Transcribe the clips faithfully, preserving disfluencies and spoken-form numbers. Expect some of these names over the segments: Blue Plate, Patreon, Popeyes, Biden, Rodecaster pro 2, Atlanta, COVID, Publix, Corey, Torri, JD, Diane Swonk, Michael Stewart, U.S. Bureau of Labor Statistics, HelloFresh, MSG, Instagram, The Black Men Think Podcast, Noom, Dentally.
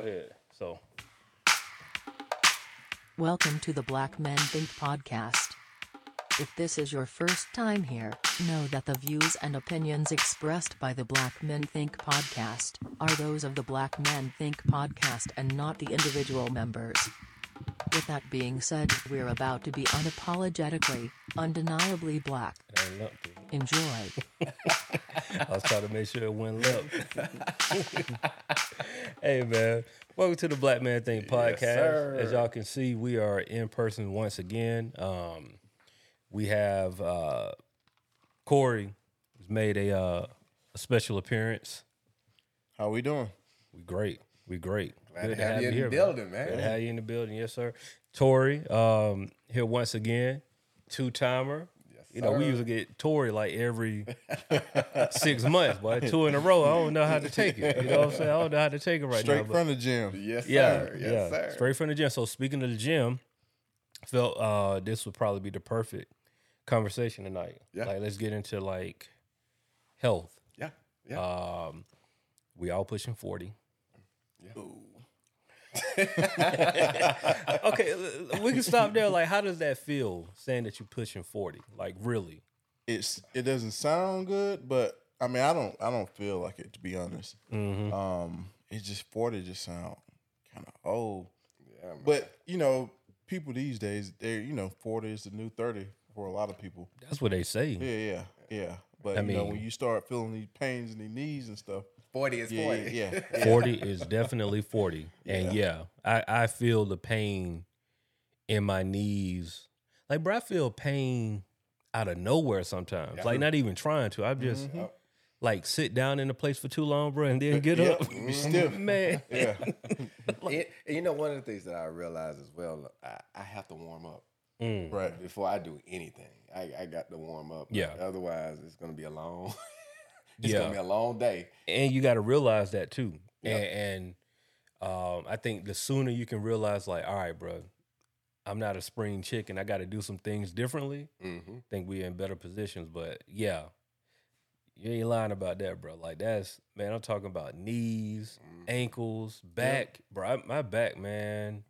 Go ahead. So. Welcome to the Black Men Think Podcast. If this is your first time here, know that the views and opinions expressed by the Black Men Think Podcast are those of the Black Men Think Podcast and not the individual members. With that being said, we're about to be unapologetically, undeniably black. Enjoy. I was trying to make sure it went up. Hey, man. Welcome to the Black Man Think Podcast. Yes, as y'all can see, we are in person once again. Um, we have uh, Corey who's made a, uh, a special appearance. How we doing? We great. We great. Glad Good to have, have you in here, the building, man. man. Good to have you in the building. Yes, sir. Torri, um, here once again, two-timer. Yes, you know, sir. We usually get Torri like every six months, but two in a row, I don't know how to take it. You know what I'm saying? I don't know how to take it right straight now. Straight from the gym. Yes, yeah, sir. Yes, yeah, sir. Straight from the gym. So speaking of the gym, I felt uh, this would probably be the perfect conversation tonight. Yeah. Like, let's get into, like, health. Yeah, yeah. Um, we all pushing forty. Yeah. Ooh. Okay, we can stop there. Like, how does that feel saying that you're pushing forty? Like, really? It's it doesn't sound good, but I mean, I don't I don't feel like it, to be honest. Mm-hmm. Um, it's just forty just sound kind of old. Yeah, but you know, people these days, they you know, forty is the new thirty for a lot of people. That's what they say. Yeah, yeah, yeah. But I you mean, know, when you start feeling these pains in the knees and stuff. forty is yeah, forty. Yeah, yeah. forty is definitely forty. And yeah, yeah I, I feel the pain in my knees. Like, bro, I feel pain out of nowhere sometimes. Yeah. Like, not even trying to. I just, mm-hmm. like, sit down in a place for too long, bro, and then get yeah. up. You still. Man. Yeah. Like, and, you know, one of the things that I realized as well, I, I have to warm up. Mm. Right. Before I do anything, I, I got to warm up. Yeah. Otherwise, it's going to be a long It's yeah. going to be a long day. And you got to realize that, too. Yep. And, and um, I think the sooner you can realize, like, all right, bro, I'm not a spring chicken. I got to do some things differently. Mm-hmm. I think we're in better positions. But, yeah, you ain't lying about that, bro. Like, that's, man, I'm talking about knees, mm-hmm. ankles, back. Yep. Bro, I, my back, man,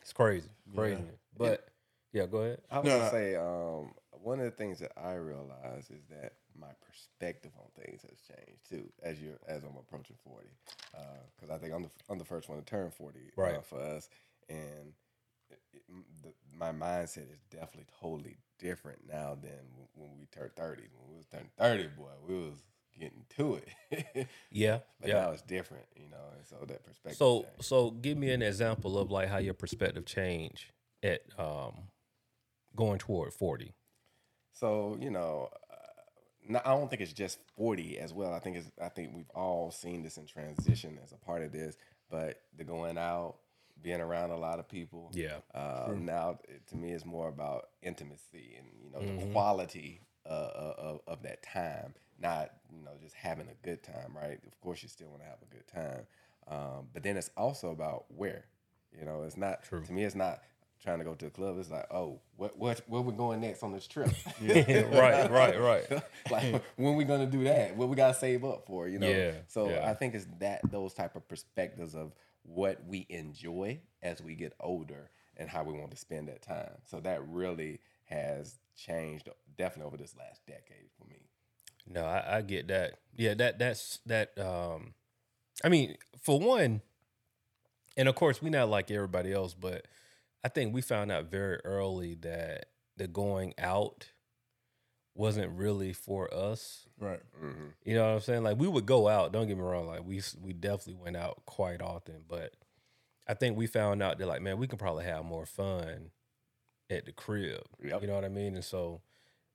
it's crazy. Crazy. Yeah. But, yeah. yeah, go ahead. I was no, going to say um, one of the things that I realized is that my perspective on things has changed too as you as I'm approaching forty, because uh, I think I'm the I'm the first one to turn forty, right? Uh, for us, and it, it, the, my mindset is definitely totally different now than when we turned thirty. When we was turning thirty, boy, we was getting to it. yeah, but yeah. Now it's different, you know. And so that perspective. So changed. So give me an example of like how your perspective changed at um, going toward forty. So, you know, uh, no, I don't think it's just forty as well. I think it's, I think we've all seen this in transition as a part of this, but the going out, being around a lot of people. Yeah. Uh, sure. Now, it, to me, it's more about intimacy and, you know, mm-hmm. the quality uh, of, of that time, not, you know, just having a good time, right? Of course, you still want to have a good time. Um, but then it's also about where, you know, it's not, True. to me, it's not. Trying to go to a club, it's like, oh, what, what, where we going next on this trip? Yeah. right, right, right. Like, when we gonna do that? What we gotta save up for? You know. Yeah, so yeah. I think it's that those type of perspectives of what we enjoy as we get older and how we want to spend that time. So that really has changed, definitely over this last decade for me. No, I, I get that. Yeah, that that's that. Um, I mean, for one, and of course, we're not like everybody else, but I think we found out very early that the going out wasn't really for us. Right. Mm-hmm. You know what I'm saying? Like, we would go out. Don't get me wrong. Like, we we definitely went out quite often. But I think we found out that, like, man, we can probably have more fun at the crib. Yep. You know what I mean? And so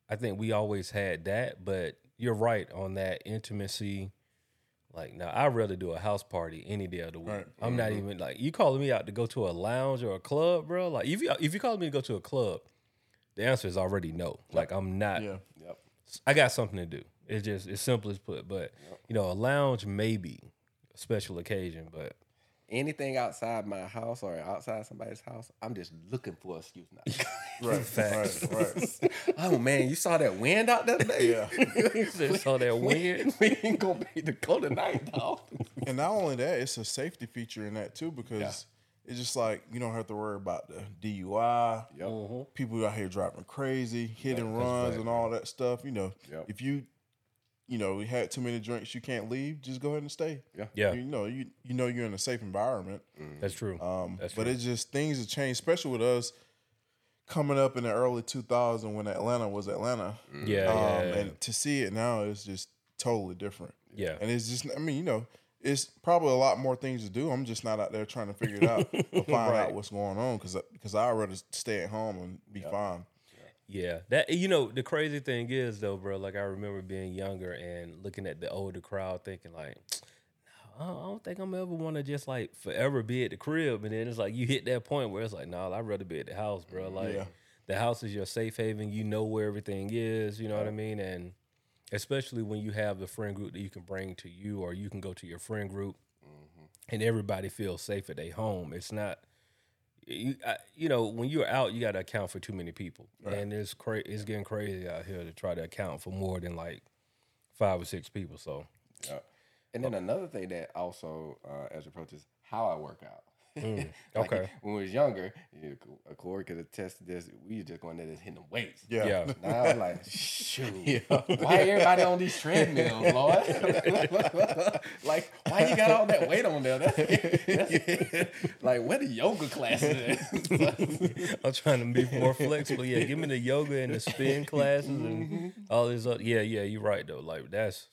I think we always had that. But you're right on that intimacy. Like, now, I'd rather do a house party any day of the week. Right. I'm mm-hmm. not even, like, you calling me out to go to a lounge or a club, bro? Like, if you, if you calling me to go to a club, the answer is already no. Yep. Like, I'm not. Yeah. Yep. I got something to do. It's just, it's simple as put. But, yep. you know, a lounge, maybe, a special occasion, but. Anything outside my house or outside somebody's house, I'm just looking for an excuse now. Right, facts. Right, right. Oh man, you saw that wind out that day? Yeah. You just saw that wind. We ain't gonna be able to go tonight, dog. And not only that, it's a safety feature in that too, because yeah. it's just like you don't have to worry about the D U I. Yep. Mm-hmm. People out here driving crazy, hit and runs, right, and all that stuff. You know, yep. if you you know you had too many drinks, you can't leave. Just go ahead and stay. Yeah, yeah. You know, you you know you're in a safe environment. Mm. That's true. Um, That's true. But it's just things have changed, especially with us. Coming up in the early two thousands when Atlanta was Atlanta. Yeah, um, yeah, yeah. And to see it now is just totally different. Yeah. And it's just, I mean, you know, it's probably a lot more things to do. I'm just not out there trying to figure it out or find right. out what's going on because because I'd rather stay at home and be yeah. fine. Yeah. That, you know, the crazy thing is, though, bro, like I remember being younger and looking at the older crowd thinking like, I don't think I'm ever want to just like forever be at the crib. And then it's like you hit that point where it's like, nah, I'd rather be at the house, bro. Like yeah. the house is your safe haven. You know where everything is. You know yeah. what I mean? And especially when you have the friend group that you can bring to you or you can go to your friend group mm-hmm. and everybody feels safe at their home. It's not, you, I, you know, when you're out, you got to account for too many people. Right. And it's cra- it's getting crazy out here to try to account for more than like five or six people. So, yeah. And then another thing that also, uh, as a protest, how I work out. Mm, like okay. When we was younger, you know, Corey could attest to this. We was just going there just hitting the weights. Yeah. yeah. Now I'm like, shoot. Yeah. Why everybody on these treadmills, Lord? Like, why you got all that weight on there? That's, that's, like, where the yoga classes at? I'm trying to be more flexible. Yeah, give me the yoga and the spin classes and mm-hmm. all this other. Yeah, yeah, you're right, though. Like, that's.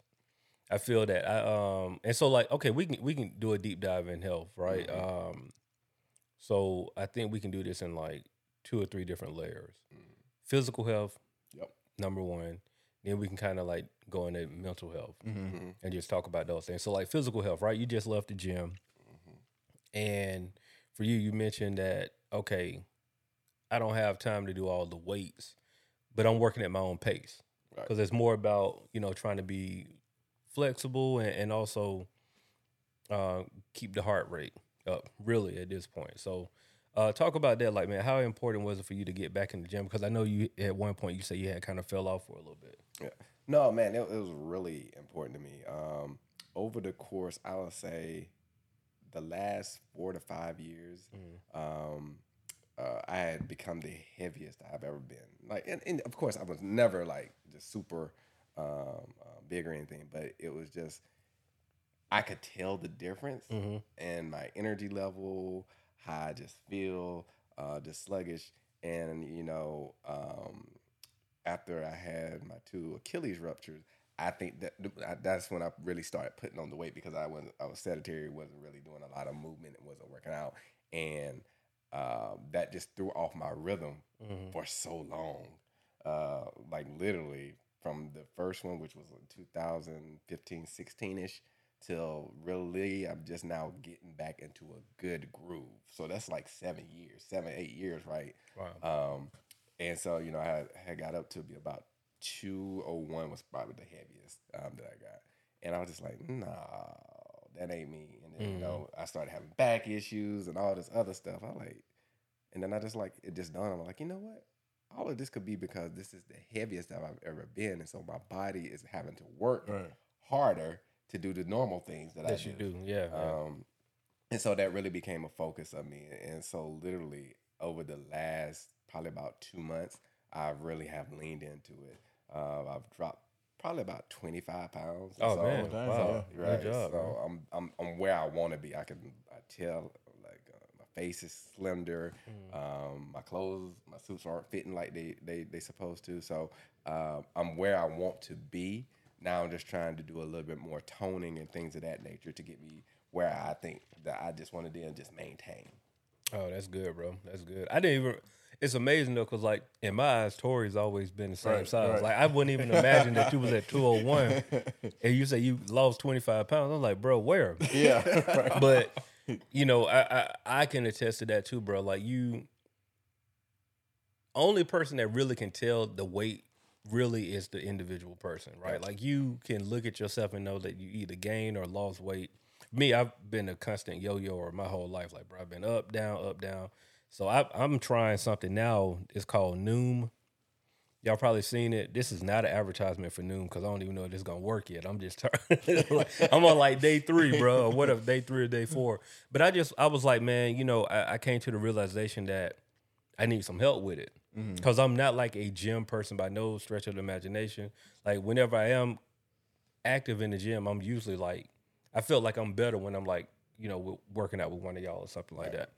I feel that. I um and so like okay, we can we can do a deep dive in health, right? Mm-hmm. Um so I think we can do this in like two or three different layers. Mm-hmm. Physical health, yep. Number one. Then we can kind of like go into mental health mm-hmm. and just talk about those things. So like physical health, right? You just left the gym. Mm-hmm. And for you, you mentioned that, okay, I don't have time to do all the weights, but I'm working at my own pace. Right. Because it's more about, you know, trying to be flexible and, and also uh, keep the heart rate up, really, at this point. So uh, talk about that. Like, man, how important was it for you to get back in the gym? Because I know you at one point you said you had kind of fell off for a little bit. Yeah. No, man, it, it was really important to me. Um, over the course, I would say the last four to five years, mm-hmm. um, uh, I had become the heaviest I've ever been. Like, and, and of course, I was never like just super Um, uh, big or anything, but it was just I could tell the difference mm-hmm. in my energy level, how I just feel, uh, just sluggish, and you know, um, after I had my two Achilles ruptures, I think that I, that's when I really started putting on the weight because I wasn't I was sedentary, wasn't really doing a lot of movement, and wasn't working out, and uh, that just threw off my rhythm mm-hmm. for so long, uh, like literally. From the first one, which was like two thousand fifteen, sixteen-ish, till really I'm just now getting back into a good groove. So that's like seven years, seven, eight years, right? Wow. Um, and so, you know, I had got up to be about two oh one was probably the heaviest um, that I got. And I was just like, nah, that ain't me. And then, mm-hmm. you know, I started having back issues and all this other stuff. I like, and then I just like, it just dawned. I'm like, you know what? All of this could be because this is the heaviest that I've ever been, and so my body is having to work right. harder to do the normal things that, that I do. You do. Yeah, um, and so that really became a focus of me. And so literally over the last probably about two months, I really have leaned into it. Uh, I've dropped probably about twenty-five pounds. Oh so, man, wow, so, yeah. right. Good job, so man. I'm I'm I'm where I want to be. I can I tell. Face is slender. Mm. Um, my clothes, my suits aren't fitting like they they they supposed to. So uh, I'm where I want to be. Now I'm just trying to do a little bit more toning and things of that nature to get me where I think that I just want to do and just maintain. Oh, that's good, bro. That's good. I didn't even. It's amazing though, because like in my eyes, Torri's always been the same right, size. Right. Like I wouldn't even imagine that you was at two oh one and you say you lost twenty-five pounds. I'm like, bro, where? Yeah, right. But. You know, I, I I can attest to that too, bro. Like you, only person that really can tell the weight really is the individual person, right? Like you can look at yourself and know that you either gained or lost weight. Me, I've been a constant yo-yo my whole life. Like, bro, I've been up, down, up, down. So I, I'm trying something now. It's called Noom. Y'all probably seen it. This is not an advertisement for Noom because I don't even know if it's going to work yet. I'm just trying. like, I'm on like day three, bro. Or what if day three or day four? But I just, I was like, man, you know, I, I came to the realization that I need some help with it because mm-hmm. I'm not like a gym person by no stretch of the imagination. Like whenever I am active in the gym, I'm usually like, I feel like I'm better when I'm like, you know, working out with one of y'all or something like right. that.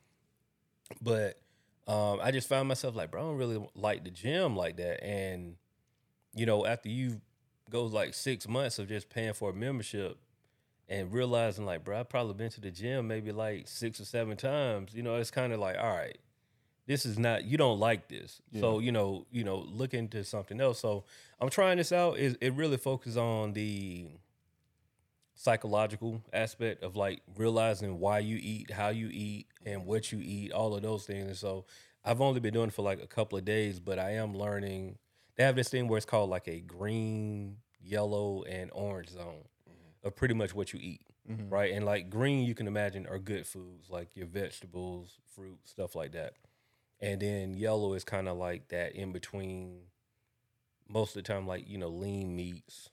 But um, I just found myself like, bro, I don't really like the gym like that. And, you know, after you go like six months of just paying for a membership and realizing like, bro, I've probably been to the gym maybe like six or seven times, you know, it's kind of like, all right, this is not, you don't like this. Yeah. So, you know, you know, look into something else. So I'm trying this out. It, it really focuses on the psychological aspect of like realizing why you eat, how you eat, and what you eat, all of those things. And so I've only been doing it for like a couple of days, but I am learning. They have this thing where it's called like a green, yellow, and orange zone mm-hmm. of pretty much what you eat, mm-hmm. right? And like green, you can imagine, are good foods, like your vegetables, fruit, stuff like that. And then yellow is kind of like that in between, most of the time, like, you know, lean meats,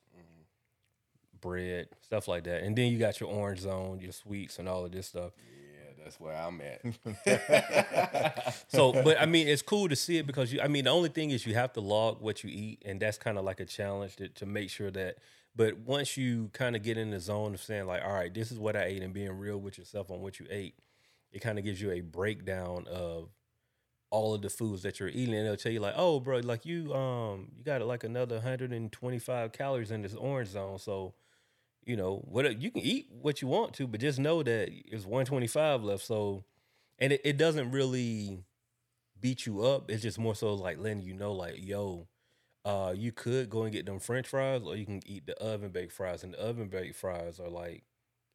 bread, stuff like that. And then you got your orange zone, your sweets, and all of this stuff. Yeah, that's where I'm at. So, but I mean, it's cool to see it because you, I mean, the only thing is you have to log what you eat, and that's kind of like a challenge to, to make sure that, but once you kind of get in the zone of saying like, all right, this is what I ate and being real with yourself on what you ate, it kind of gives you a breakdown of all of the foods that you're eating, and they'll tell you like, oh, bro, like you, um, you got like another one hundred twenty-five calories in this orange zone, so you know, what you can eat what you want to, but just know that it's one twenty-five left. So, and it, it doesn't really beat you up. It's just more so like letting you know, like, yo, uh, you could go and get them French fries, or you can eat the oven baked fries. And the oven baked fries are like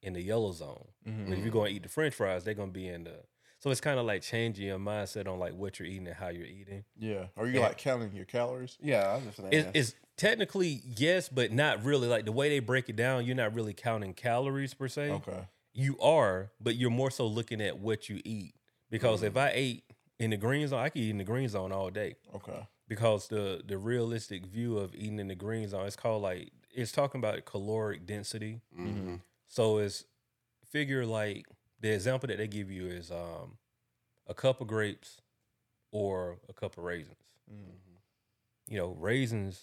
in the yellow zone. Mm-hmm. But if you're going to eat the French fries, they're going to be in the. So it's kind of like changing your mindset on like what you're eating and how you're eating. Yeah. Are you yeah. like counting your calories? Yeah. I was just saying. It's, it's technically yes, but not really. Like the way they break it down, you're not really counting calories per se. Okay. You are, but you're more so looking at what you eat. Because mm-hmm. if I ate in the green zone, I could eat in the green zone all day. Okay. Because the the realistic view of eating in the green zone, it's called like, it's talking about caloric density. Mm-hmm. So it's figure like, the example that they give you is um, a cup of grapes or a cup of raisins. Mm-hmm. You know, raisins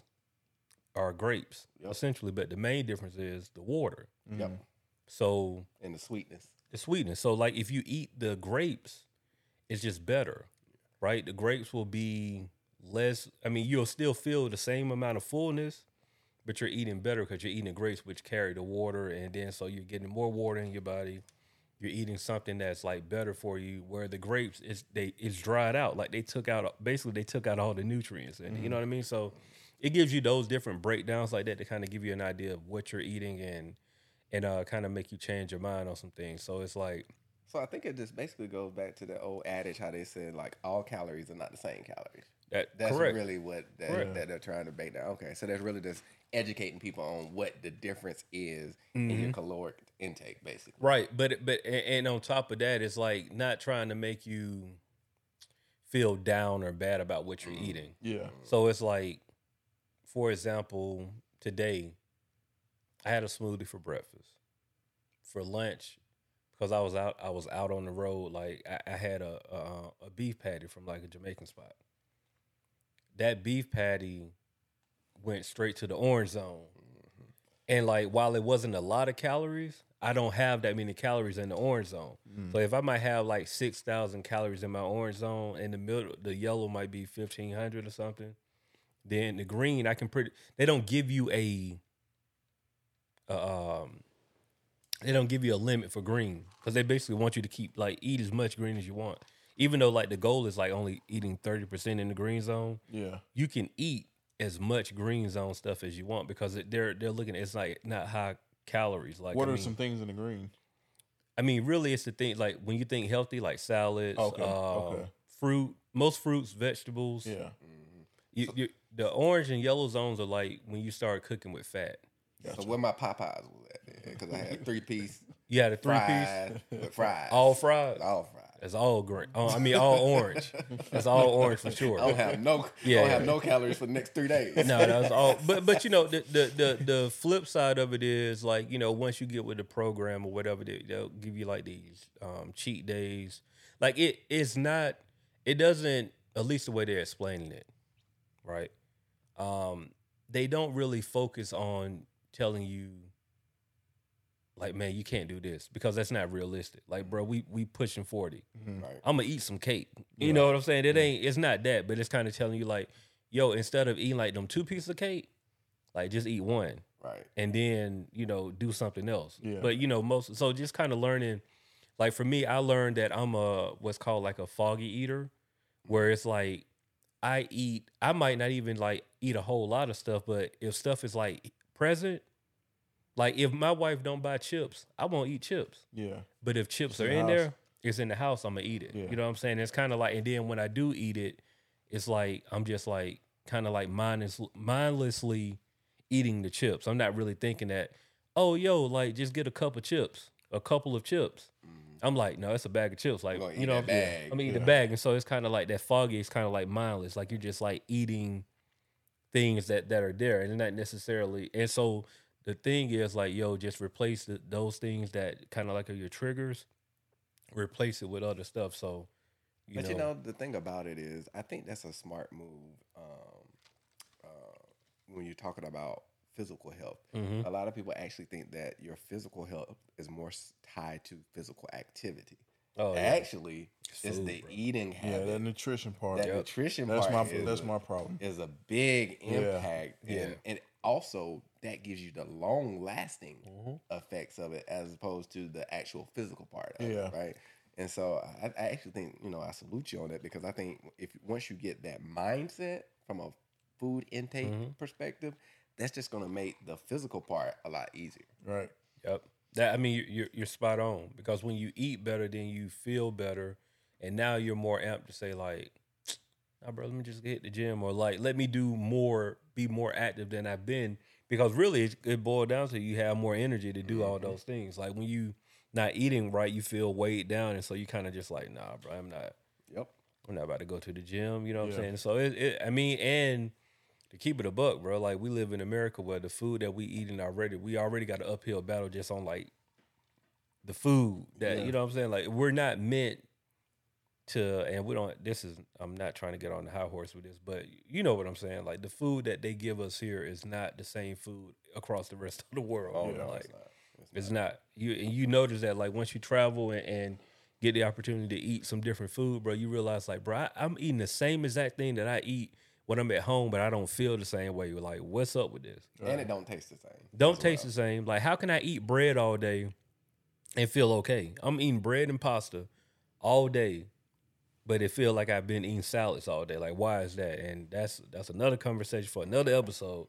are grapes, yep. essentially, but the main difference is the water. Yep. So and the sweetness. The sweetness. So, like, if you eat the grapes, it's just better, right? The grapes will be less, I mean, you'll still feel the same amount of fullness, but you're eating better because you're eating the grapes, which carry the water, and then so you're getting more water in your body. You're eating something that's like better for you, where the grapes is they it's dried out. Like they took out basically they took out all the nutrients and mm-hmm. you know what I mean? So it gives you those different breakdowns like that to kind of give you an idea of what you're eating and and uh kind of make you change your mind on some things. So it's like So I think it just basically goes back to the old adage how they said like all calories are not the same calories. That, that's correct. Really what that, right. that they're trying to break down. Okay. So that's really just educating people on what the difference is mm-hmm. in your caloric intake, basically. Right, but but and on top of that, it's like not trying to make you feel down or bad about what you're mm-hmm. eating. Yeah. So it's like, for example, today I had a smoothie for breakfast. For lunch, because I was out, I was out on the road. Like I, I had a, a a beef patty from like a Jamaican spot. That beef patty went straight to the orange zone. Mm-hmm. And like, while it wasn't a lot of calories, I don't have that many calories in the orange zone. Mm-hmm. So if I might have like six thousand calories in my orange zone and the middle, the yellow might be fifteen hundred or something. Then the green, I can pretty, they don't give you a, uh, um, they don't give you a limit for green because they basically want you to keep like eat as much green as you want. Even though like the goal is like only eating thirty percent in the green zone. Yeah. You can eat as much green zone stuff as you want because it, they're they're looking at it's like not high calories. Like what I are mean, some things in the green? I mean, really, it's the thing like when you think healthy, like salads, okay. Um, okay. fruit, most fruits, vegetables. Yeah, you, so, you, the orange and yellow zones are like when you start cooking with fat. Gotcha. So where my Popeyes was at because I had three piece. You had a three fried, piece with fries. All fried. All fried. It's all green. Uh, I mean, all orange. It's all orange for sure. I don't have no. Yeah, I don't yeah. have no calories for the next three days. No, that's all. But but you know the, the the the flip side of it is like you know once you get with the program or whatever they, they'll give you like these um, cheat days. Like it it's not. It doesn't. At least the way they're explaining it, right? Um, they don't really focus on telling you, like, man, you can't do this because that's not realistic. Like, bro, we we pushing forty. Mm-hmm. Right. I'm gonna eat some cake. You right. know what I'm saying? It yeah. ain't. It's not that, but it's kind of telling you, like, yo, instead of eating like them two pieces of cake, like just eat one, right? And then you know do something else. Yeah. But you know most so just kind of learning. Like for me, I learned that I'm a what's called like a foggy eater. Where it's like, I eat, I might not even like eat a whole lot of stuff, but if stuff is like present, like if my wife don't buy chips, I won't eat chips. Yeah. But if chips are in there, it's in the house, I'm gonna eat it. Yeah. You know what I'm saying? It's kind of like, and then when I do eat it, it's like, I'm just like, kind of like mindless, mindlessly eating the chips. I'm not really thinking that, oh, yo, like just get a cup of chips, a couple of chips. I'm like, no, it's a bag of chips. Like, you know, I'm gonna eat the bag. And so it's kind of like that foggy, it's kind of like mindless. Like you're just like eating things that, that are there and not necessarily. And so the thing is like, yo, just replace the, those things that kind of like are your triggers, replace it with other stuff. So, you but know. But you know, the thing about it is, I think that's a smart move um, uh, when you're talking about physical health. Mm-hmm. A lot of people actually think that your physical health is more tied to physical activity. Oh, yeah. Actually, it's, it's food, the bro. Eating habit. Yeah, that nutrition part. That yep. nutrition that's part. My, is that's a, my problem. Is a big impact. Yeah. And, yeah. and also, that gives you the long-lasting mm-hmm. effects of it as opposed to the actual physical part of yeah. it, right? And so I, I actually think, you know, I salute you on that because I think if once you get that mindset from a food intake mm-hmm. perspective, that's just going to make the physical part a lot easier. Right. Yep. That I mean, you're, you're spot on because when you eat better, then you feel better. And now you're more amped to say like, nah, bro, let me just hit the gym or like, let me do more, be more active than I've been. Because really it, it boiled down to you have more energy to do mm-hmm. all those things. Like when you not eating right, you feel weighed down. And so you kind of just like, nah, bro, I'm not, Yep. I'm not about to go to the gym. You know what yeah. I'm saying? So it, it I mean, and to keep it a buck, bro, like we live in America where the food that we eating already, we already got an uphill battle just on like the food that, yeah. you know what I'm saying? Like we're not meant to, and we don't, this is, I'm not trying to get on the high horse with this, but you know what I'm saying? Like the food that they give us here is not the same food across the rest of the world. Yeah, like it's not. It's, it's not. not. You and you notice that like once you travel and, and get the opportunity to eat some different food, bro, you realize like, bro, I, I'm eating the same exact thing that I eat when I'm at home, but I don't feel the same way. You're like, what's up with this? Right. And it don't taste the same. Don't taste well. the same. Like, how can I eat bread all day and feel okay? I'm eating bread and pasta all day, but it feel like I've been eating salads all day. Like, why is that? And that's that's another conversation for another episode.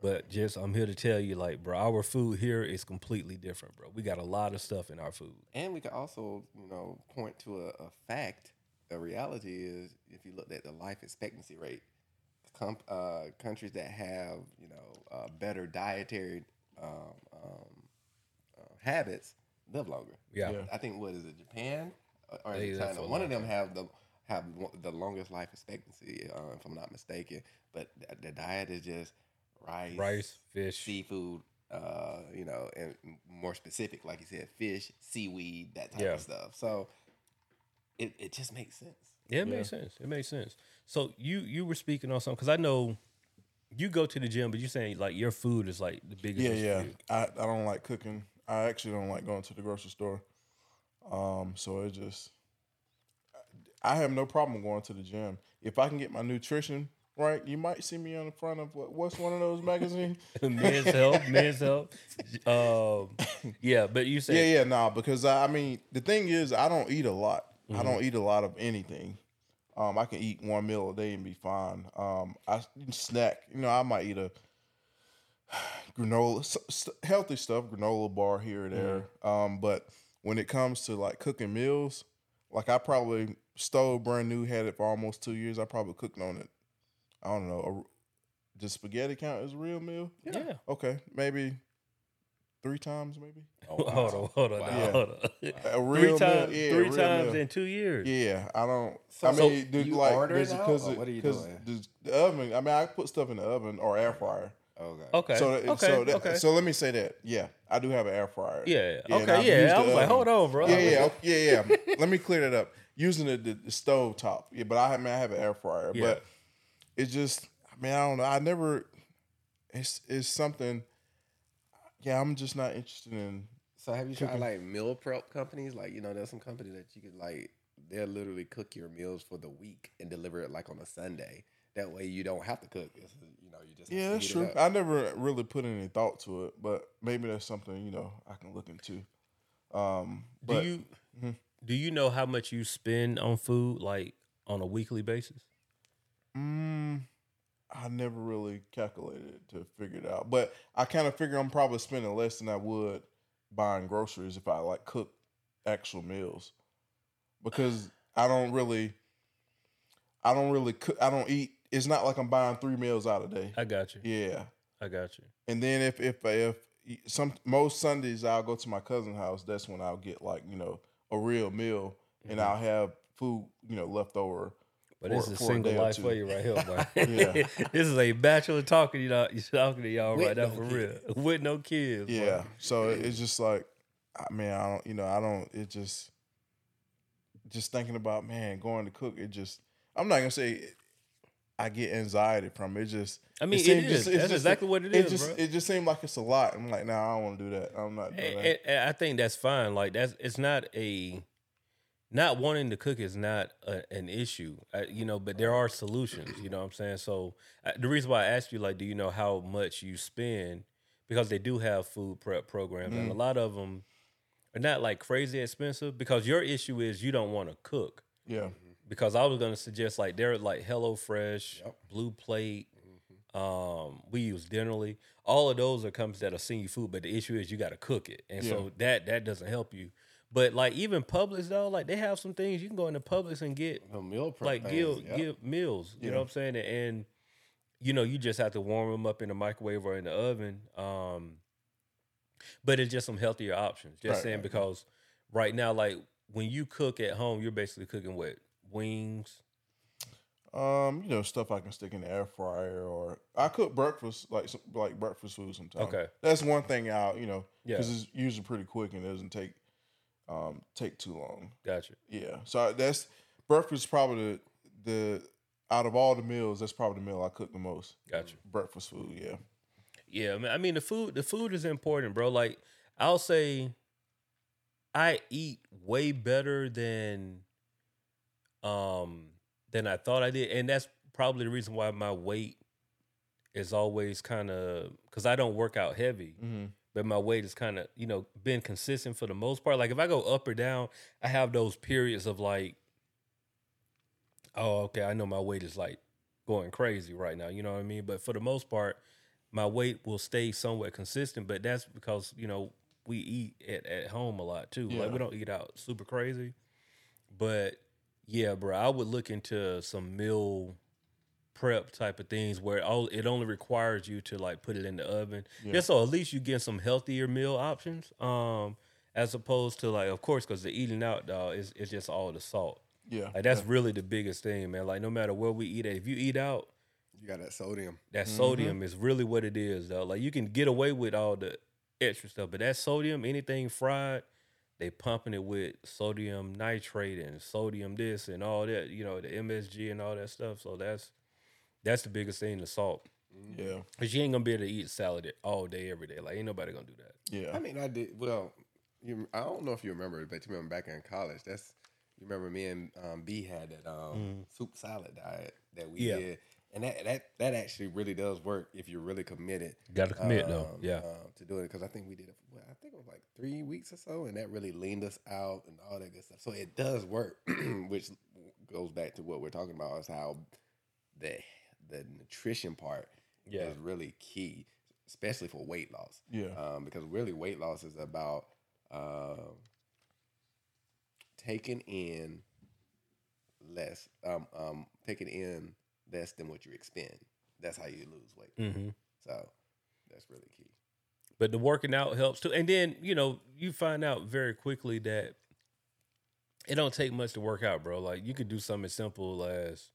But just, I'm here to tell you, like, bro, our food here is completely different, bro. We got a lot of stuff in our food. And we can also, you know, point to a, a fact. The reality is, if you looked at the life expectancy rate, Com- uh, countries that have, you know, uh, better dietary um, um, uh, habits live longer. Yeah. yeah, I think what is it, Japan or is it China? One of them have the have the longest life expectancy, uh, if I'm not mistaken. But th- the diet is just rice, rice, fish, seafood. Uh, you know, and more specific, like you said, fish, seaweed, that type yeah. of stuff. So it it just makes sense. Yeah, it yeah. makes sense. It makes sense. So you you were speaking on something, because I know you go to the gym, but you're saying, like, your food is, like, the biggest issue. Yeah, yeah. I, I don't like cooking. I actually don't like going to the grocery store. Um, so it just – I have no problem going to the gym. If I can get my nutrition right, you might see me on the front of what, what's one of those magazines? Men's Health, Men's Health. Um, yeah, but you said – Yeah, yeah, nah, because, I, I mean, the thing is I don't eat a lot. Mm-hmm. I don't eat a lot of anything. Um, I can eat one meal a day and be fine. Um, I snack. You know, I might eat a granola, st- healthy stuff, granola bar here or there. Mm-hmm. Um, but when it comes to, like, cooking meals, like, I probably stove brand new, had it for almost two years. I probably cooked on it. I don't know. A, does spaghetti count as a real meal? Yeah. yeah. Okay. Maybe three times maybe. Oh, hold on, hold on, wow. yeah. hold on. Wow. A real three times, yeah, three real times in two years. Yeah, I don't. So, I mean, so dude, you like, order it out? Or what are you doing? The oven. I mean, I put stuff in the oven or air fryer. Okay. Okay. So, okay. So, that, okay. so let me say that. Yeah, I do have an air fryer. Yeah. yeah okay. Yeah. I was oven. like, hold on, bro. Yeah. Yeah. yeah. yeah. Let me clear that up. Using the, the, the stove top. Yeah. But I, I mean, I have an air fryer. Yeah. But it's just. I mean, I don't know. I never. It's it's something. Yeah, I'm just not interested in. So have you cooking. tried like meal prep companies? Like, you know, there's some companies that you could like. They'll literally cook your meals for the week and deliver it like on a Sunday. That way you don't have to cook. It's, you know, you just yeah, that's true. I never really put any thought to it, but maybe that's something, you know, I can look into. Um, but, do you mm-hmm. do you know how much you spend on food, like on a weekly basis? Mm, I never really calculated it to figure it out, but I kind of figure I'm probably spending less than I would buying groceries if I like cook actual meals, because I don't really, I don't really cook. I don't eat. It's not like I'm buying three meals out a day. I got you. Yeah, I got you. And then if if if some most Sundays I'll go to my cousin's house. That's when I'll get like you know a real meal, mm-hmm. and I'll have food you know left over. But for, this is a single a life for you right here, boy. yeah. This is a bachelor talking. You know, you talking to y'all With right no now for kids. real. With no kids. Yeah. Boy. So it's just like, I mean, I don't. You know, I don't. It just, just thinking about man going to cook. It just. I'm not gonna say I get anxiety from it. It's just I mean, it, it is. Just, it's That's just, exactly what it, it is. Just, bro. It just seemed like it's a lot. I'm like, nah, I don't want to do that. I'm not. Doing and, that. And I think that's fine. Like that's it's not a not wanting to cook is not a, an issue, I, you know. But there are solutions. You know what I'm saying? So I, the reason why I asked you, like, do you know how much you spend? Because they do have food prep programs, mm-hmm. and a lot of them are not like crazy expensive. Because your issue is you don't want to cook. Yeah. Because I was going to suggest, like, they're like HelloFresh, yep. Blue Plate. Mm-hmm. Um, we use Dentally. All of those are companies that'll send you food, but the issue is you got to cook it. And yeah. so that that doesn't help you. But, like, even Publix, though, like, they have some things. You can go into Publix and get, the meal prep like, give, yep. give meals. You yeah. know what I'm saying? And, you know, you just have to warm them up in the microwave or in the oven. Um, but it's just some healthier options. Just right, saying right, because right. right now, like, when you cook at home, you're basically cooking what? Wings, um, you know, stuff I can stick in the air fryer, or I cook breakfast like like breakfast food sometimes. Okay, that's one thing out, you know, because yeah. it's usually pretty quick and it doesn't take um take too long. Gotcha. Yeah, so that's breakfast probably the, the out of all the meals, that's probably the meal I cook the most. Gotcha. Breakfast food, yeah, yeah. I mean, I mean the food the food is important, bro. Like I'll say, I eat way better than. Um, than I thought I did. And that's probably the reason why my weight is always kind of, because I don't work out heavy, mm-hmm. but my weight is kind of, you know, been consistent for the most part. Like if I go up or down, I have those periods of like, oh, okay, I know my weight is like going crazy right now. You know what I mean? But for the most part, my weight will stay somewhat consistent, but that's because, you know, we eat at, at home a lot too. Yeah. Like we don't eat out super crazy, but yeah, bro, I would look into some meal prep type of things where it only requires you to, like, put it in the oven. Yeah. Just so at least you get some healthier meal options um, as opposed to, like, of course, because the eating out, dog, is it's just all the salt. Yeah. Like, that's yeah. really the biggest thing, man. Like, no matter where we eat at, if you eat out. You got that sodium. That mm-hmm. sodium is really what it is, though. Like, you can get away with all the extra stuff, but that sodium, anything fried. They pumping it with sodium nitrate and sodium this and all that, you know, the M S G and all that stuff. So that's that's the biggest thing, the salt. Yeah. Because you ain't going to be able to eat salad all day, every day. Like, ain't nobody going to do that. Yeah. I mean, I did. Well, you, I don't know if you remember, but you remember back in college, that's, you remember me and um, B had that um, mm. soup salad diet that we yeah. did. And that, that that actually really does work if you're really committed. Got to commit um, though, yeah, um, to doing it because I think we did it. Well, I think it was like three weeks or so, and that really leaned us out and all that good stuff. So it does work, which goes back to what we're talking about is how the the nutrition part yeah. is really key, especially for weight loss. Yeah, um, because really weight loss is about uh, taking in less, um, um, taking in. less than what you expend. That's how you lose weight. Mm-hmm. So that's really key. But the working out helps too. And then, you know, you find out very quickly that it don't take much to work out, bro. Like, you can do something as simple as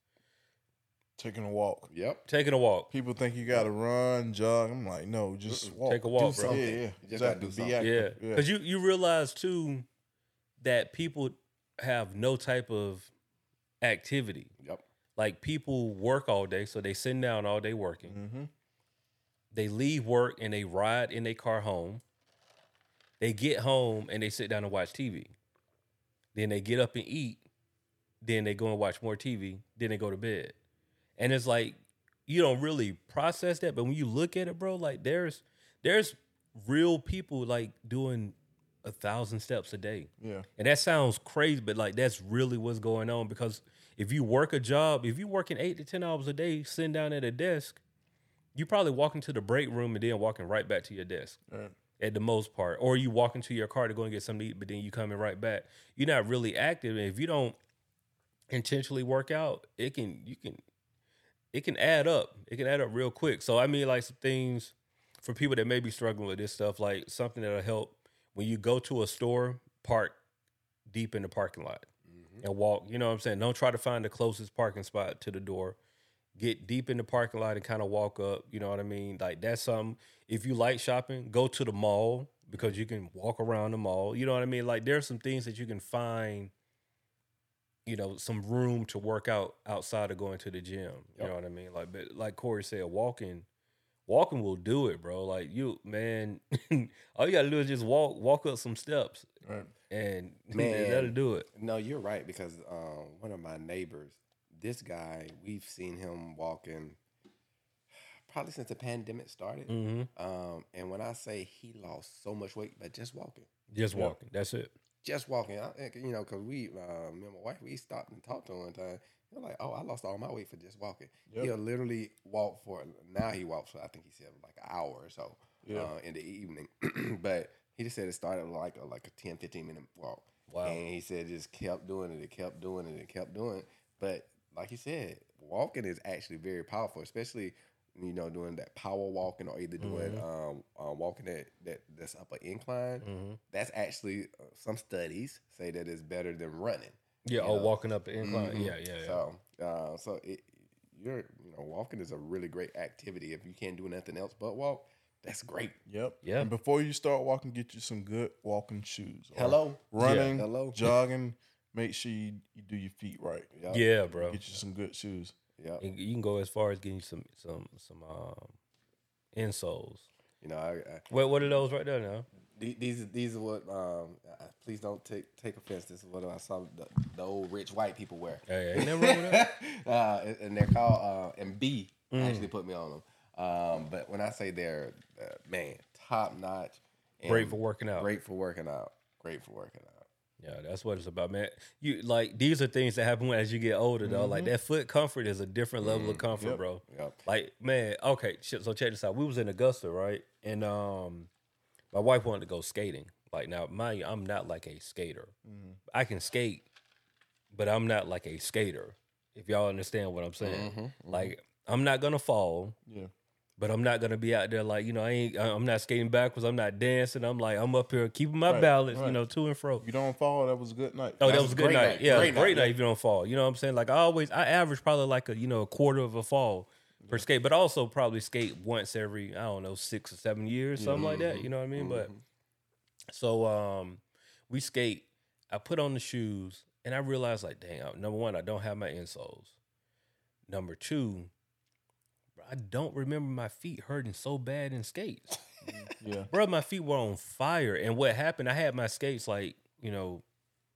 taking a walk. Yep. Taking a walk. People think you got to run, jog. I'm like, no, just walk. Take a walk, do bro. Something. Yeah, yeah. You just got to be active. Yeah. Because yeah. you, you realize, too, that people have no type of activity. Yep. Like, people work all day, so they sitting down all day working. Mm-hmm. They leave work and they ride in their car home. They get home and they sit down and watch T V. Then they get up and eat. Then they go and watch more T V. Then they go to bed. And it's like, you don't really process that. But when you look at it, bro, like there's there's real people like doing a thousand steps a day. Yeah. And that sounds crazy, but like that's really what's going on. Because if you work a job, if you're working eight to ten hours a day, sitting down at a desk, you probably walk into the break room and then walking right back to your desk right. at the most part. Or you walk into your car to go and get something to eat, but then you coming right back. You're not really active. And if you don't intentionally work out, it can you can it can add up. It can add up real quick. So I mean like some things for people that may be struggling with this stuff, like something that'll help when you go to a store, park deep in the parking lot mm-hmm. and walk. You know what I'm saying? Don't try to find the closest parking spot to the door. Get deep in the parking lot and kind of walk up. You know what I mean? Like, that's something. If you like shopping, go to the mall because you can walk around the mall. You know what I mean? Like, there are some things that you can find, you know, some room to work out outside of going to the gym. You yep. know what I mean? Like, but like Corey said, walking, walking will do it, bro. Like, you, man, all you got to do is just walk, walk up some steps. Right. And, man, that'll do it. No, you're right because um, one of my neighbors, this guy, we've seen him walking probably since the pandemic started. Mm-hmm. Um, and when I say he lost so much weight, but just walking. Just walking. Know? That's it. Just walking. I, you know, because we, uh, me and my wife, we stopped and talked to him one time. They're like, oh, I lost all my weight for just walking. Yep. He'll literally walk for, now he walks for, I think he said, like an hour or so yeah. uh, in the evening. But he just said it started like a, like a ten, fifteen minute walk. Wow. And he said just kept doing it and kept doing it and kept doing it. But like you said, walking is actually very powerful, especially, you know, doing that power walking or either doing mm-hmm. um, uh, walking that, that that's up an incline. Mm-hmm. That's actually, uh, some studies say that it's better than running. Yeah, or know? walking up the incline. Mm-hmm. Yeah, yeah, yeah. So, uh, so it, you're, you know, walking is a really great activity. If you can't do nothing else but walk, that's great. Yep. Yeah. And before you start walking, get you some good walking shoes. Hello. Running, yeah. Hello. Jogging. Make sure you, you do your feet right. Yep. Yeah, bro. Get you some good shoes. Yeah, you can go as far as getting some some some um, insoles. You know, I, I, wait, what are those right there now? These these are what. Um, please don't take take offense. This is what I saw the, the old rich white people wear. Hey, ain't nothing wrong with that. Uh, and, and they're called uh, and B mm. actually put me on them. Um, but when I say they're uh, man top notch, great for working out. Great for working out. Great for working out. Yeah, that's what it's about, man. You like these are things that happen as you get older, though. Mm-hmm. Like that foot comfort is a different level mm-hmm. of comfort, yep. bro. Yep. Like, man, okay, so check this out. We was in Augusta, right? And um, my wife wanted to go skating. Like now, mind you, I'm not like a skater. Mm-hmm. I can skate, but I'm not like a skater. If y'all understand what I'm saying, mm-hmm. Mm-hmm. like I'm not gonna fall. Yeah. But I'm not gonna be out there like, you know, I ain't I'm not skating backwards, I'm not dancing, I'm like I'm up here keeping my right, balance, right. you know, to and fro. You don't fall, that was a good night. Oh, that, that was a good night. night. Yeah, great, great night, night if you don't fall. You know what I'm saying? Like I always I average probably like a you know, a quarter of a fall yeah. per skate, but also probably skate once every, I don't know, six or seven years, something mm-hmm. like that. You know what I mean? Mm-hmm. But so um we skate, I put on the shoes, and I realized like, dang, number one, I don't have my insoles. Number two, I don't remember my feet hurting so bad in skates. Yeah. Bro, my feet were on fire. And what happened, I had my skates like, you know,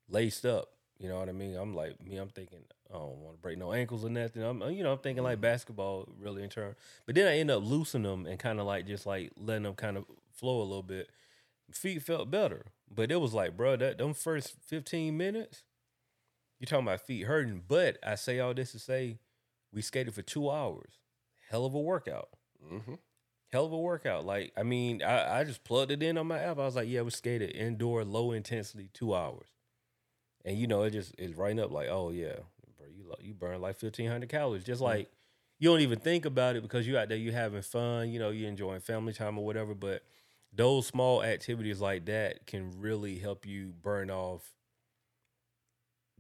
laced up. You know what I mean? I'm like, me, I'm thinking, I don't want to break no ankles or nothing. I'm, you know, I'm thinking like basketball really in turn. But then I end up loosening them and kind of like just like letting them kind of flow a little bit. Feet felt better. But it was like, bro, that them first fifteen minutes, you're talking about feet hurting. But I say all this to say we skated for two hours. Hell of a workout. Mm-hmm. Hell of a workout. Like, I mean, I, I just plugged it in on my app. I was like, yeah, we skated indoor, low intensity, two hours. And, you know, it just is right up like, oh, yeah, bro, you, you burn like fifteen hundred calories. Just like, you don't even think about it because you out there, you having fun, you know, you enjoying family time or whatever. But those small activities like that can really help you burn off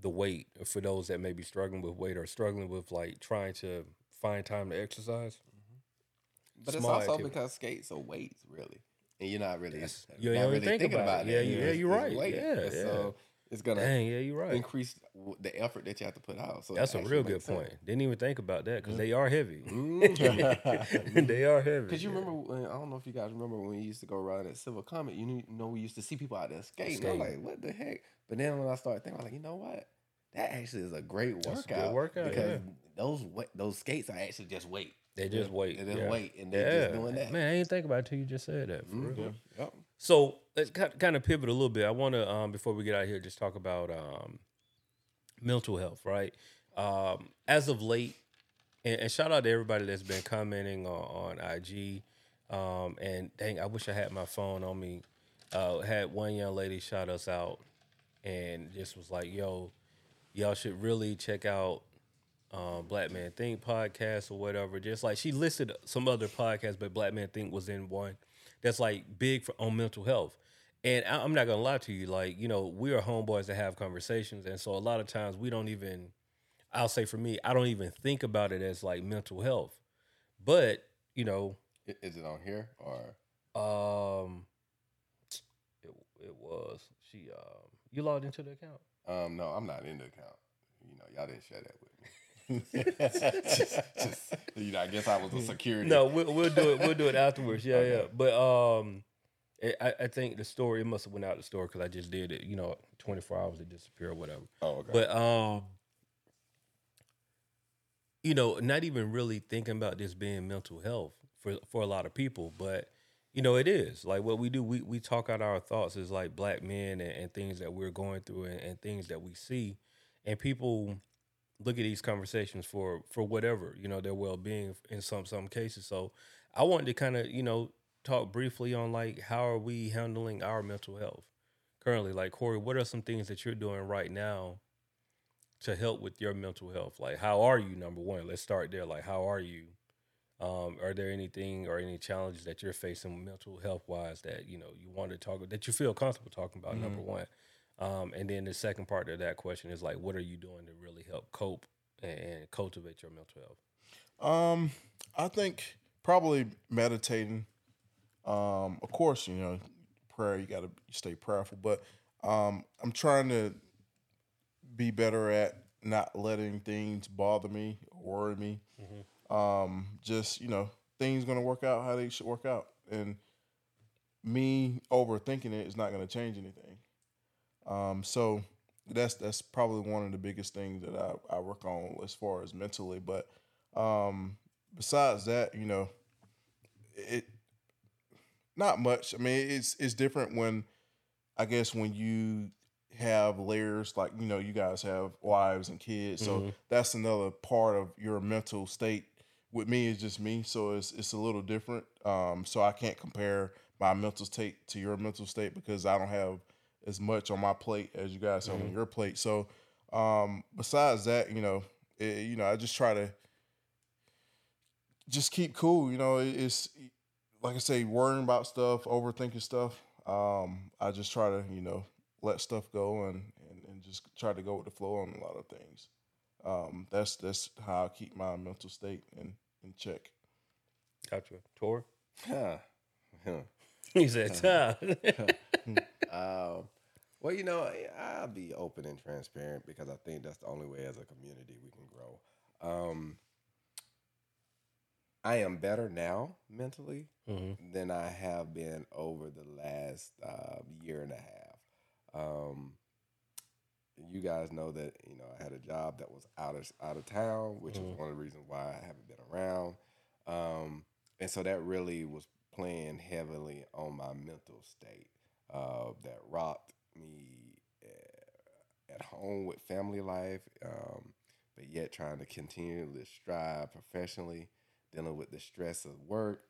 the weight for those that may be struggling with weight or struggling with like trying to find time to exercise. Mm-hmm. But small it's also activity. Because skates are weights, really. And you're not really, yes. you're not really think thinking about, about it. it. Yeah, you, yeah, you're right. Weight. Yeah, yeah. So it's going to yeah, you're right. increase the effort that you have to put out. So that's a real good point. Sense. Didn't even think about that because mm-hmm. they are heavy. Mm-hmm. They are heavy. Because you yeah. remember, when, I don't know if you guys remember when we used to go around at Civil Comet, you, you know, we used to see people out there skating. skating. I'm like, what the heck? But then when I started thinking, I'm like, you know what? That actually is a great workout. That's a good workout because yeah. those those skates are actually just weight. They just yeah. weight. They just yeah. weight, and they're yeah. just doing that. Man, I didn't think about it until you just said that. For mm-hmm. real. Yep. So let's kind of pivot a little bit. I want to, um, before we get out of here, just talk about um, mental health, right? Um, as of late, and, and shout out to everybody that's been commenting on, on I G. Um, and dang, I wish I had my phone on me. Uh, had one young lady shout us out. And just was like, yo, y'all should really check out um, Black Man Think podcast or whatever. Just like she listed some other podcasts, but Black Man Think was in one that's like big for, on mental health. And I, I'm not going to lie to you. Like, you know, we are homeboys that have conversations. And so a lot of times we don't even, I'll say for me, I don't even think about it as like mental health. But, you know. Is it on here or? Um, it, it was. She, um. You logged into the account? Um, no, I'm not in the account. You know, y'all didn't share that with me. just, just, you know, I guess I was a security. No, we'll, we'll do it. We'll do it afterwards. Yeah, okay. yeah. But um, it, I, I think the story it must have went out the store because I just did it. You know, twenty-four hours it disappeared or whatever. Oh, okay. But um, you know, not even really thinking about this being mental health for for a lot of people, but. You know, it is. Like, what we do, we we talk out our thoughts as, like, black men and, and things that we're going through and, and things that we see. And people look at these conversations for, for whatever, you know, their well-being in some some cases. So I wanted to kind of, you know, talk briefly on, like, how are we handling our mental health currently? Like, Corey, what are some things that you're doing right now to help with your mental health? Like, how are you, number one? Let's start there. Like, how are you? Um, are there anything or any challenges that you're facing mental health wise that, you know, you want to talk about, that you feel comfortable talking about, mm-hmm. number one. Um, and then the second part of that question is like, what are you doing to really help cope and, and cultivate your mental health? Um, I think probably meditating. Um, of course, you know, prayer, you got to stay prayerful, but um, I'm trying to be better at not letting things bother me, worry me. Mm-hmm. Um, just, you know, things going to work out how they should work out. And me overthinking it is not going to change anything. Um, so that's that's probably one of the biggest things that I, I work on as far as mentally. But um, besides that, you know, it not much. I mean, it's it's different when, I guess, when you have layers, like, you know, you guys have wives and kids. So mm-hmm. that's another part of your mental state. With me, it's just me, so it's it's a little different. Um, so I can't compare my mental state to your mental state because I don't have as much on my plate as you guys have mm-hmm. on your plate. So um, besides that, you know, it, you know, I just try to just keep cool. You know, it, it's like I say, worrying about stuff, overthinking stuff. Um, I just try to, you know, let stuff go and, and, and just try to go with the flow on a lot of things. Um, that's that's how I keep my mental state in, in check. Gotcha. Tor? Huh. huh. He said, huh. um, well, you know, I'll be open and transparent because I think that's the only way as a community we can grow. Um, I am better now mentally mm-hmm. than I have been over the last uh, year and a half. Um, you guys know that, you know, I had a job that was out of out of town, which mm-hmm. is one of the reasons why I haven't been around. Um, and so that really was playing heavily on my mental state. Uh, that rocked me at, at home with family life, um, but yet trying to continually strive professionally, dealing with the stress of work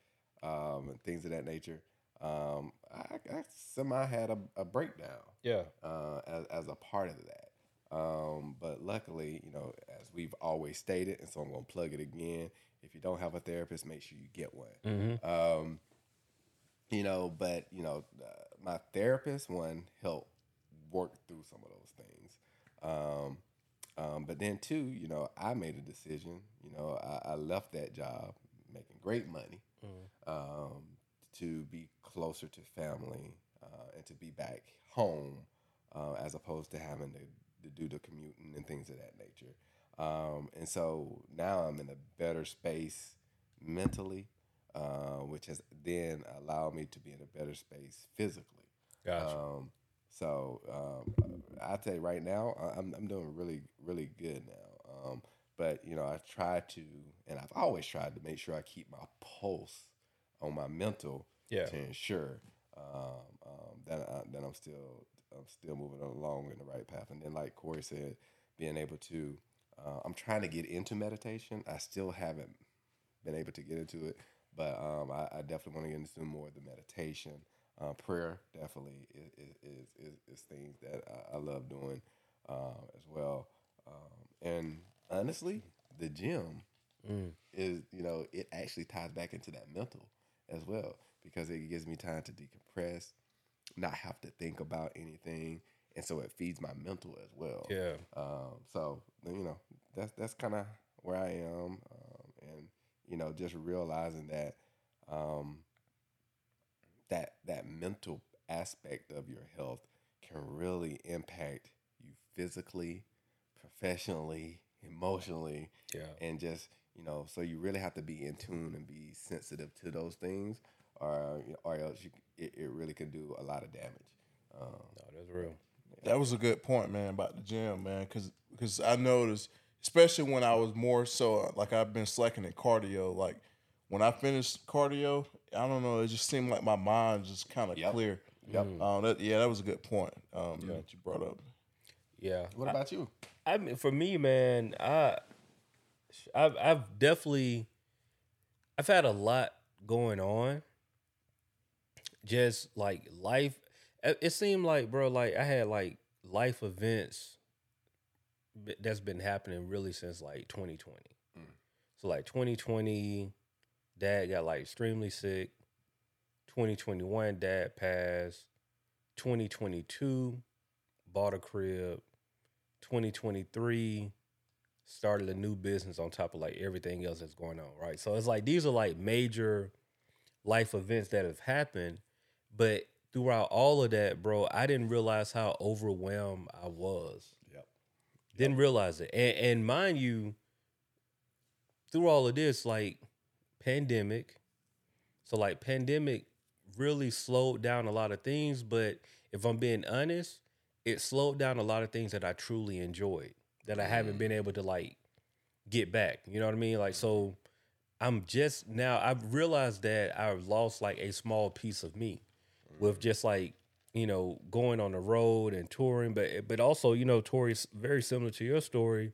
um, and things of that nature. Um, I, I somehow had a, a breakdown. Yeah. Uh, as, as a part of that. Um, but luckily, you know, as we've always stated, and so I'm going to plug it again. If you don't have a therapist, make sure you get one. Mm-hmm. Um, You know, but, you know, uh, my therapist, one, helped work through some of those things. Um, um, but then, two, you know, I made a decision. You know, I, I left that job making great money mm. um, to be closer to family uh, and to be back home uh, as opposed to having to, to do the commuting and things of that nature. Um, and so now I'm in a better space mentally, uh, which has then allowed me to be in a better space physically. Gotcha. Um, so um, I tell you right now, I'm I'm doing really really good now. Um, but you know, I try to, and I've always tried to make sure I keep my pulse on my mental yeah. to ensure um, um, that I, that I'm still I'm still moving along in the right path. And then, like Corey said, being able to Uh, I'm trying to get into meditation. I still haven't been able to get into it, but um, I, I definitely want to get into more of the meditation. Uh, prayer definitely is is, is, is things that I, I love doing uh, as well. Um, and honestly, the gym mm. is, you know, it actually ties back into that mental as well, because it gives me time to decompress, not have to think about anything. And so it feeds my mental as well. Yeah. Um, so, you know, that's that's kind of where I am. Um, and, you know, just realizing that um, that that mental aspect of your health can really impact you physically, professionally, emotionally. Yeah. And just, you know, so you really have to be in tune and be sensitive to those things, or, or else you, it, it really can do a lot of damage. Um, no, that's real. That was a good point, man, about the gym, man, because because I noticed, especially when I was more so, like, I've been slacking at cardio. Like, when I finished cardio, I don't know, it just seemed like my mind just kind of yep. clear. Yep. Um, that, yeah, that was a good point um, yeah. that you brought up. Yeah. What I, about you? I mean, for me, man, I, I've, I've definitely, I've had a lot going on. Just, like, life. It seemed like, bro, like I had like life events that's been happening really since like twenty twenty. Mm. So like twenty twenty, dad got like extremely sick. twenty twenty-one, dad passed. twenty twenty-two, bought a crib. twenty twenty-three, started a new business on top of like everything else that's going on, right? So it's like these are like major life events that have happened, but throughout all of that, bro, I didn't realize how overwhelmed I was. Yep. Didn't yep. realize it. And, and mind you, through all of this, like, pandemic. So, like, pandemic really slowed down a lot of things. But if I'm being honest, it slowed down a lot of things that I truly enjoyed, that I haven't mm. been able to, like, get back. You know what I mean? Like, so I'm just now, I've realized that I've lost, like, a small piece of me. With just like, you know, going on the road and touring, but but also, you know, Torri's very similar to your story.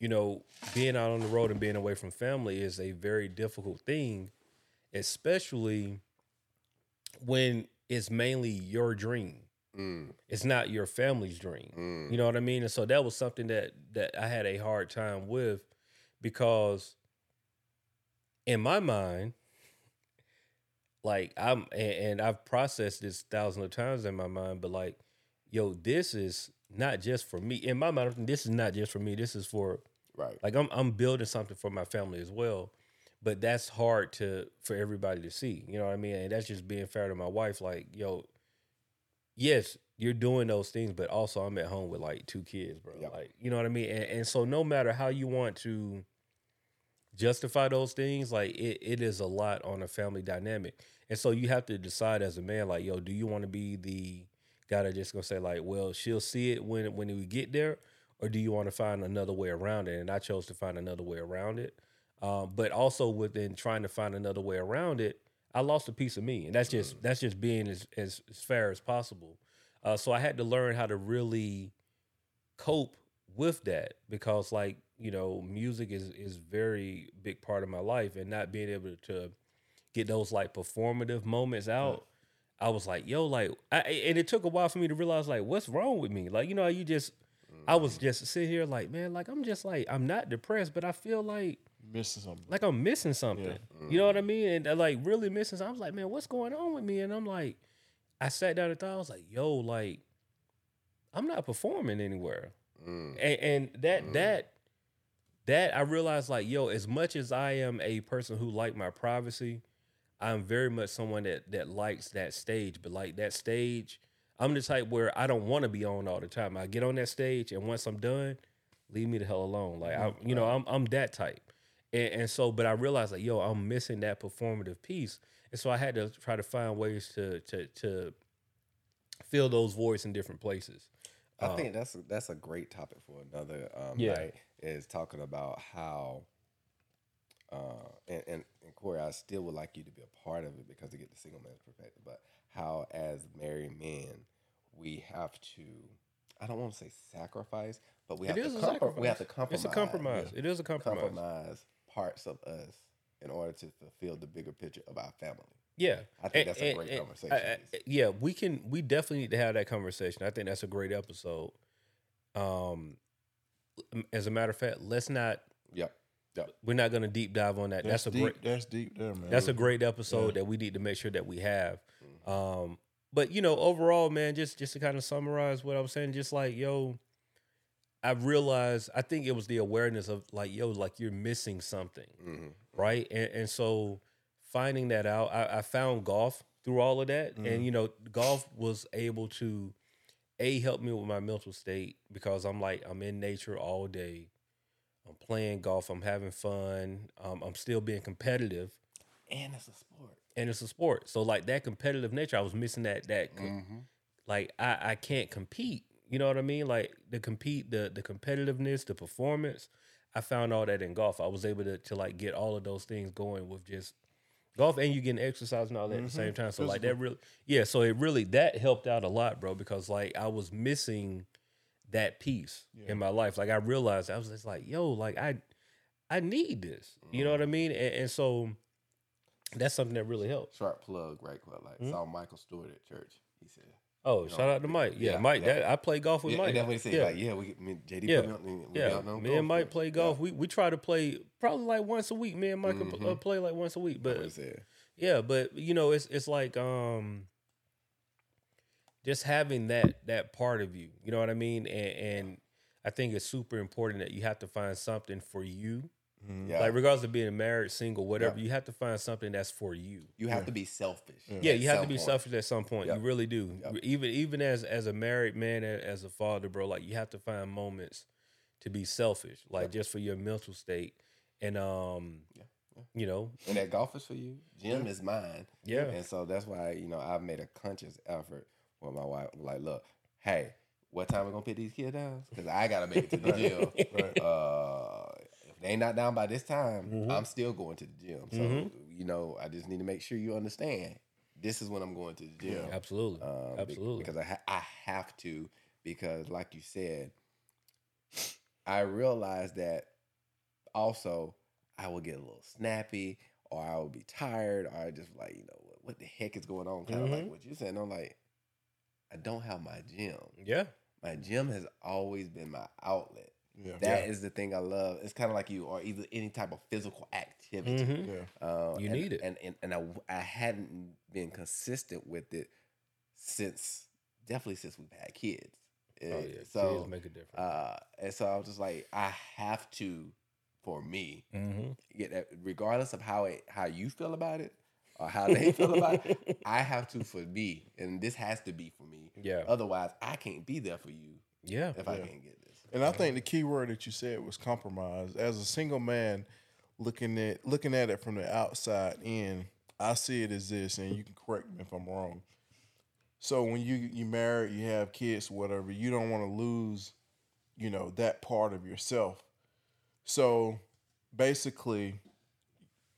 You know, being out on the road and being away from family is a very difficult thing, especially when it's mainly your dream. Mm. It's not your family's dream. Mm. You know what I mean? And so that was something that that I had a hard time with, because in my mind, like, I'm, and, and I've processed this thousands of times in my mind, but like, yo, this is not just for me. In my mind, this is not just for me. This is for, right. Like, I'm I'm building something for my family as well, but that's hard to for everybody to see. You know what I mean? And that's just being fair to my wife. Like, yo, yes, you're doing those things, but also I'm at home with like two kids, bro. Yep. Like, you know what I mean? And, and so no matter how you want to justify those things, like it, it is a lot on a family dynamic. And so you have to decide as a man, like, yo, do you want to be the guy that just gonna say like, well, she'll see it when when we get there, or do you want to find another way around it? And I chose to find another way around it. Um, but also within trying to find another way around it, I lost a piece of me, and that's just mm. that's just being as, as, as fair as possible. Uh, so I had to learn how to really cope with that, because like, you know, music is is very big part of my life, and not being able to get those like performative moments out, mm. I was like, yo, like, I, and it took a while for me to realize like, what's wrong with me? Like, you know, you just, mm. I was just sitting here like, man, like I'm just like, I'm not depressed, but I feel like missing something. Like I'm missing something. Yeah. Mm-hmm. You know what I mean? And uh, like really missing something. I was like, man, what's going on with me? And I'm like, I sat down and thought, I was like, yo, like, I'm not performing anywhere. Mm. And, and that, mm. that, that I realized like, yo, as much as I am a person who like my privacy, I'm very much someone that that likes that stage. But like that stage, I'm the type where I don't want to be on all the time. I get on that stage and once I'm done, leave me the hell alone. Like, I, you know, I'm I'm that type. And, and so, but I realized like, yo, I'm missing that performative piece. And so I had to try to find ways to to to fill those voids in different places. I um, think that's a, that's a great topic for another um, yeah. night, is talking about how, uh, and, and, and Corey, I still would like you to be a part of it because to get the single man's perspective, but how as married men, we have to, I don't want to say sacrifice, but we have, to, com- sacrifice. we have to compromise. It's a compromise. It is a compromise. Compromise parts of us in order to fulfill the bigger picture of our family. Yeah. I think and, that's a and, great and conversation. I, I, yeah, we can, we definitely need to have that conversation. I think that's a great episode. Um, as a matter of fact, let's not, yep. Yep. we're not going to deep dive on that. That's, that's a deep, great, that's deep there, man. That's a great episode yeah. that we need to make sure that we have. Mm-hmm. Um, but you know, overall, man, just, just to kind of summarize what I was saying, just like, yo, I realized, I think it was the awareness of like, yo, like you're missing something. Mm-hmm. Right. And, and so, finding that out, I, I found golf through all of that. Mm-hmm. And, you know, golf was able to, A, help me with my mental state because I'm like, I'm in nature all day. I'm playing golf. I'm having fun. Um, I'm still being competitive. And it's a sport. And it's a sport. So, like, that competitive nature, I was missing that. that com- mm-hmm. Like, I, I can't compete. You know what I mean? Like, the compete, the the competitiveness, the performance, I found all that in golf. I was able to, to like, get all of those things going with just golf, and you getting exercise and all that mm-hmm. at the same time. So, like, that really... Yeah, so it really... That helped out a lot, bro, because, like, I was missing that piece yeah. in my life. Like, I realized... I was just like, yo, like, I I need this. Mm-hmm. You know what I mean? And, and so, that's something that really helped. Sharp plug, right? Like, mm-hmm. saw Michael Stewart at church. He said... Oh, shout know, out to Mike. Yeah, yeah Mike. Yeah. That, I play golf with yeah, Mike. That's what he said. Yeah, like, yeah we, me and J D. Yeah, put me, we yeah. me and golf, Mike right? play golf. Yeah. We we try to play probably like once a week. Me and Mike mm-hmm. uh, play like once a week. But that's what he said. Yeah, but you know, it's it's like um, just having that that part of you. You know what I mean? And, and I think it's super important that you have to find something for you. Mm-hmm. Yeah. Like regardless of being married, single, whatever, yeah. you have to find something that's for you. You have yeah. to be selfish. Yeah, yeah you have to be point. selfish at some point. Yep. You really do. Yep. Even even as as a married man, as a father, bro, like you have to find moments to be selfish, like yep. just for your mental state. And um, yeah. Yeah. you know, and that golf is for you. Gym yeah. is mine. Yeah, and so that's why you know I've made a conscious effort with my wife. Like, look, hey, what time we gonna put these kids down? Because I gotta make it to the gym. Right. Uh, They not down by this time. Mm-hmm. I'm still going to the gym. So, mm-hmm. you know, I just need to make sure you understand this is when I'm going to the gym. Absolutely. Um, Absolutely. Because I, ha- I have to, because like you said, I realized that also I will get a little snappy or I will be tired or I just like, you know, what, what the heck is going on? Kind of mm-hmm. like what you said. And I'm like, I don't have my gym. Yeah. My gym has always been my outlet. Yeah. That yeah. is the thing I love. It's kind of like you, or either any type of physical activity. Mm-hmm. Yeah. Uh, you and, need it, and and, and I, I hadn't been consistent with it since definitely since we've had kids. It, oh yeah, so kids make a difference. Uh, and so I was just like, I have to, for me, mm-hmm. get that, regardless of how it how you feel about it or how they feel about it. I have to for me, and this has to be for me. Yeah. Otherwise, I can't be there for you. Yeah. If yeah. I can't get this. And I think the key word that you said was compromise. As a single man looking at looking at it from the outside in, I see it as this, and you can correct me if I'm wrong. So when you you marry, you have kids, whatever, you don't want to lose, you know, that part of yourself. So basically,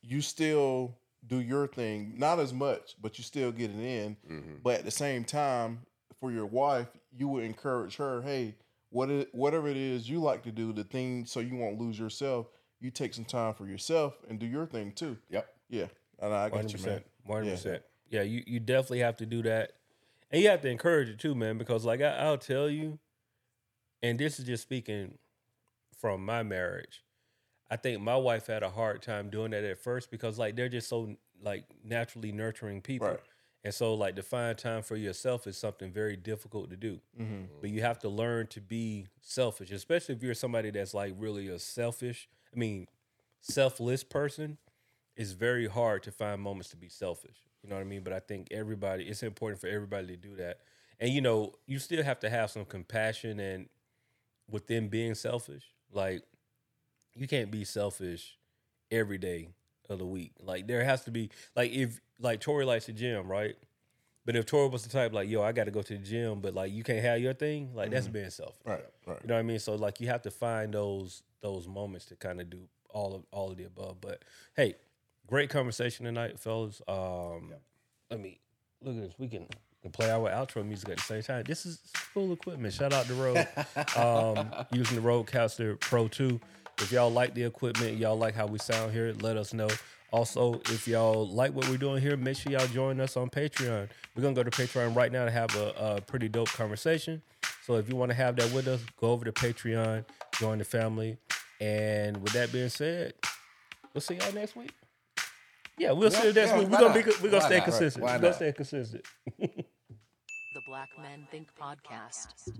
you still do your thing, not as much, but you still get it in. Mm-hmm. But at the same time, for your wife, you would encourage her, hey, What it, whatever it is you like to do, the thing so you won't lose yourself, you take some time for yourself and do your thing too. Yep. Yeah. And I got you, man. one hundred percent. Yeah, yeah you, you definitely have to do that. And you have to encourage it too, man, because like I, I'll tell you, and this is just speaking from my marriage, I think my wife had a hard time doing that at first because, like, they're just so, like, naturally nurturing people. Right. And so, like, to find time for yourself is something very difficult to do. Mm-hmm. But you have to learn to be selfish, especially if you're somebody that's, like, really a selfish, I mean, selfless person. It's very hard to find moments to be selfish. You know what I mean? But I think everybody, it's important for everybody to do that. And, you know, you still have to have some compassion and within being selfish. Like, you can't be selfish every day of the week. Like, there has to be, like, if, like, Torri likes the gym, right? But if Torri was the type, like, yo, I got to go to the gym, but, like, you can't have your thing, like, mm-hmm. that's being selfish. Right, right. You know what I mean? So, like, you have to find those those moments to kind of do all of all of the above. But, hey, great conversation tonight, fellas. Um, yep. Let me, look at this. We can... And play our outro music at the same time. This is full equipment. Shout out to Rode. Um, using the Rodecaster pro two. If y'all like the equipment, y'all like how we sound here, let us know. Also, if y'all like what we're doing here, make sure y'all join us on Patreon. We're going to go to Patreon right now to have a, a pretty dope conversation. So if you want to have that with us, go over to Patreon, join the family. And with that being said, we'll see y'all next week. Yeah, we'll yeah, see you next yeah, week. We're going to be, we're gonna stay not, consistent. Right, we're going to stay consistent. The Black Men Think Podcast.